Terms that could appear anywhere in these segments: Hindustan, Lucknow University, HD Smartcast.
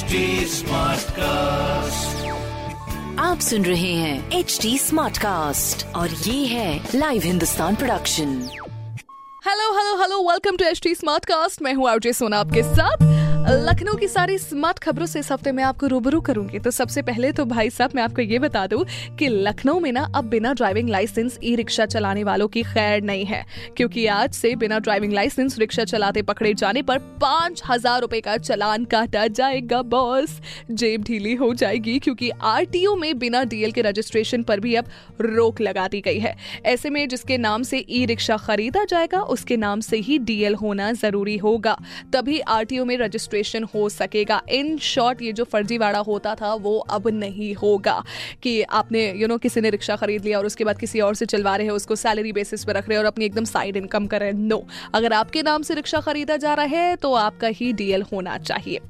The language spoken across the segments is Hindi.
HD Smartcast, आप सुन रहे हैं HD Smartcast और ये है live Hindustan production. Hello, welcome to HD Smartcast। मैं हूँ आरजे सोना, आपके साथ लखनऊ की सारी स्मार्ट खबरों से इस हफ्ते मैं आपको रूबरू करूंगी। तो सबसे पहले तो भाई साहब मैं आपको ये बता दूं कि लखनऊ में ना अब बिना ड्राइविंग लाइसेंस ई रिक्शा चलाने वालों की खैर नहीं है, क्योंकि आज से बिना ड्राइविंग लाइसेंस रिक्शा चलाते पकड़े जाने पर 5,000 रुपए का चालान काटा जाएगा। बॉस, जेब ढीली हो जाएगी, क्योंकि RTO में बिना DL के रजिस्ट्रेशन पर भी अब रोक लगा दी गई है। ऐसे में जिसके नाम से ई रिक्शा खरीदा जाएगा उसके नाम से ही DL होना जरूरी होगा, तभी RTO में रजिस्ट्रेशन हो सकेगा। इन शॉर्ट, ये जो फर्जीवाड़ा होता था वो अब नहीं होगा कि आपने किसी ने रिक्शा खरीद लिया और उसके बाद किसी और से चलवा रहे हो, उसको सैलरी बेसिस पर रख रहे हो और अपनी एकदम साइड इनकम कर रहे हैं। नो, अगर आपके नाम से रिक्शा खरीदा जा रहा है तो आपका ही DL होना चाहिए।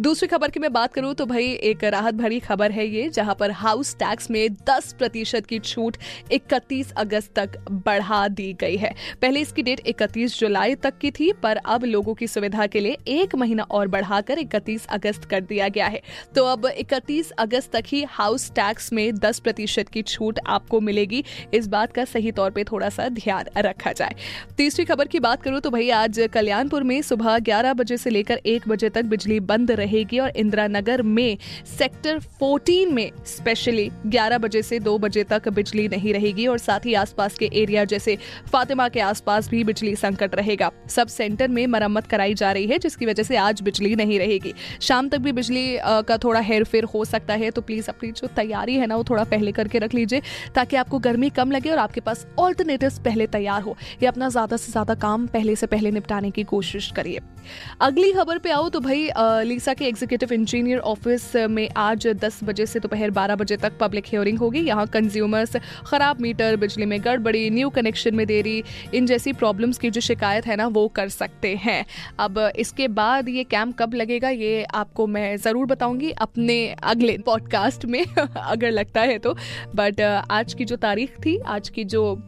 दूसरी खबर की मैं बात करूं तो भाई एक राहत भरी खबर है ये, जहां पर हाउस टैक्स में 10% की छूट 31 अगस्त तक बढ़ा दी गई है। पहले इसकी डेट 31 जुलाई तक की थी, पर अब लोगों की सुविधा के लिए एक महीना और बढ़ाकर 31 अगस्त कर दिया गया है। तो अब 31 अगस्त तक ही हाउस टैक्स में 10% की छूट आपको मिलेगी। इस बात का सही तौर पे थोड़ा सा ध्यान रखा जाए। तीसरी खबर की बात करूं तो भाई आज कल्याणपुर में सुबह 11 बजे से लेकर 1 बजे तक बिजली बंद रहेगी और इंदिरा नगर में सेक्टर 14 में स्पेशली 11 बजे से 2 बजे तक बिजली नहीं रहेगी और साथ ही आसपास के एरिया जैसे फातिमा के आसपास भी बिजली संकट रहेगा। सब सेंटर में मरम्मत कराई जा रही है जिसकी वजह से आज बिजली नहीं रहेगी। शाम तक भी बिजली का थोड़ा हेरफेर हो सकता है, तो प्लीज अपनी जो तैयारी है ना वो थोड़ा पहले करके रख लीजिए ताकि आपको गर्मी कम लगे और आपके पास ऑल्टरनेटिव्स पहले तैयार हो। ये अपना ज्यादा से ज्यादा काम पहले से पहले निपटाने की कोशिश करिए। अगली खबर पे आओ तो भाई लीसा के एग्जीक्यूटिव इंजीनियर ऑफिस में आज 10 बजे से दोपहर 12 बजे तक पब्लिक हियरिंग होगी। यहाँ कंज्यूमर्स खराब मीटर, बिजली में गड़बड़ी, न्यू कनेक्शन में देरी, इन जैसी प्रॉब्लम्स की जो शिकायत है ना वो कर सकते हैं। अब इसके बाद ये कैंप कब लगेगा ये आपको मैं ज़रूर बताऊंगी अपने अगले पॉडकास्ट में अगर लगता है तो। बट आज की जो तारीख थी, आज की जो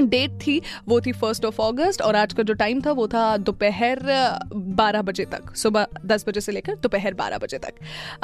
डेट थी वो थी 1 अगस्त और आज का जो टाइम था वो था दोपहर 12 बजे तक, सुबह 10 बजे से लेकर दोपहर 12 बजे तक।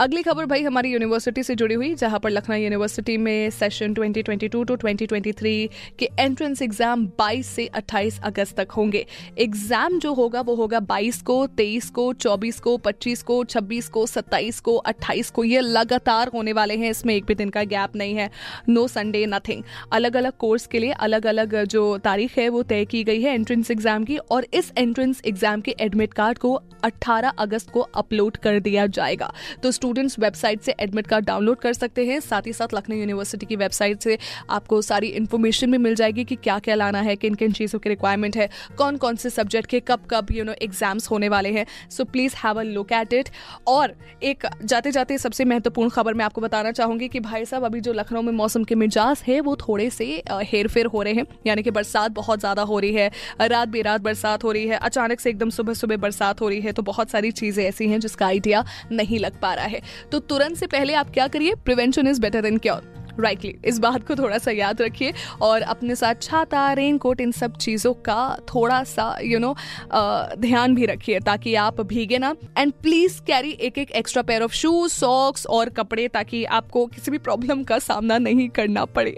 अगली खबर भाई हमारी यूनिवर्सिटी से जुड़ी हुई, जहां पर लखनऊ यूनिवर्सिटी में सेशन 2022-2023 के एंट्रेंस एग्ज़ाम 22 से 28 अगस्त तक होंगे। एग्ज़ाम जो होगा वो होगा 22 को, 23 को, 24 को, 25 को, 26 को, 27 को, 28 को, ये लगातार होने वाले हैं। इसमें एक भी दिन का गैप नहीं है, नो संडे नथिंग। अलग अलग कोर्स के लिए अलग अलग जो तारीख है वो तय की गई है एंट्रेंस एग्जाम की, और इस एंट्रेंस एग्जाम के एडमिट कार्ड को 18 अगस्त को अपलोड कर दिया जाएगा। तो स्टूडेंट्स वेबसाइट से एडमिट कार्ड डाउनलोड कर सकते हैं, साथ ही साथ लखनऊ यूनिवर्सिटी की वेबसाइट से आपको सारी इन्फॉर्मेशन भी मिल जाएगी कि क्या क्या लाना है, किन किन चीज़ों की रिक्वायरमेंट है, कौन कौन से सब्जेक्ट के कब कब एग्जाम्स होने वाले हैं। So please have a look at it. और एक जाते जाते सबसे महत्वपूर्ण खबर मैं आपको बताना चाहूँगी कि भाई साहब अभी जो लखनऊ में मौसम के मिजाज है वो थोड़े से हेरफेर हो रहे हैं, यानी कि बरसात बहुत ज़्यादा हो रही है, रात बेरात बरसात हो रही है, अचानक से एकदम सुबह सुबह बरसात हो रही है। तो बहुत सारी चीज़ें ऐसी हैं जिसका आइडिया नहीं लग पा रहा है। तो तुरंत से पहले आप क्या करिए, prevention is better than cure, rightly. इस बात को थोड़ा सा याद रखिए और अपने साथ छाता, रेनकोट, इन सब चीज़ों का थोड़ा सा ध्यान भी रखिए ताकि आप भीगे ना। एंड प्लीज़ कैरी एक extra pair of shoes, socks और कपड़े ताकि आपको किसी भी प्रॉब्लम का सामना नहीं करना पड़े।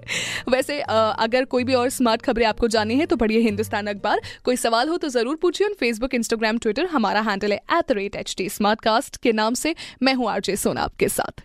वैसे अगर कोई भी और स्मार्ट खबरें आपको जाननी है तो पढ़िए हिंदुस्तान अखबार। कोई सवाल हो तो ज़रूर पूछिए। फेसबुक, इंस्टाग्राम, ट्विटर, हमारा हैंडल है @HT Smartcast के नाम से। मैं हूँ आरजे सोना, आपके साथ।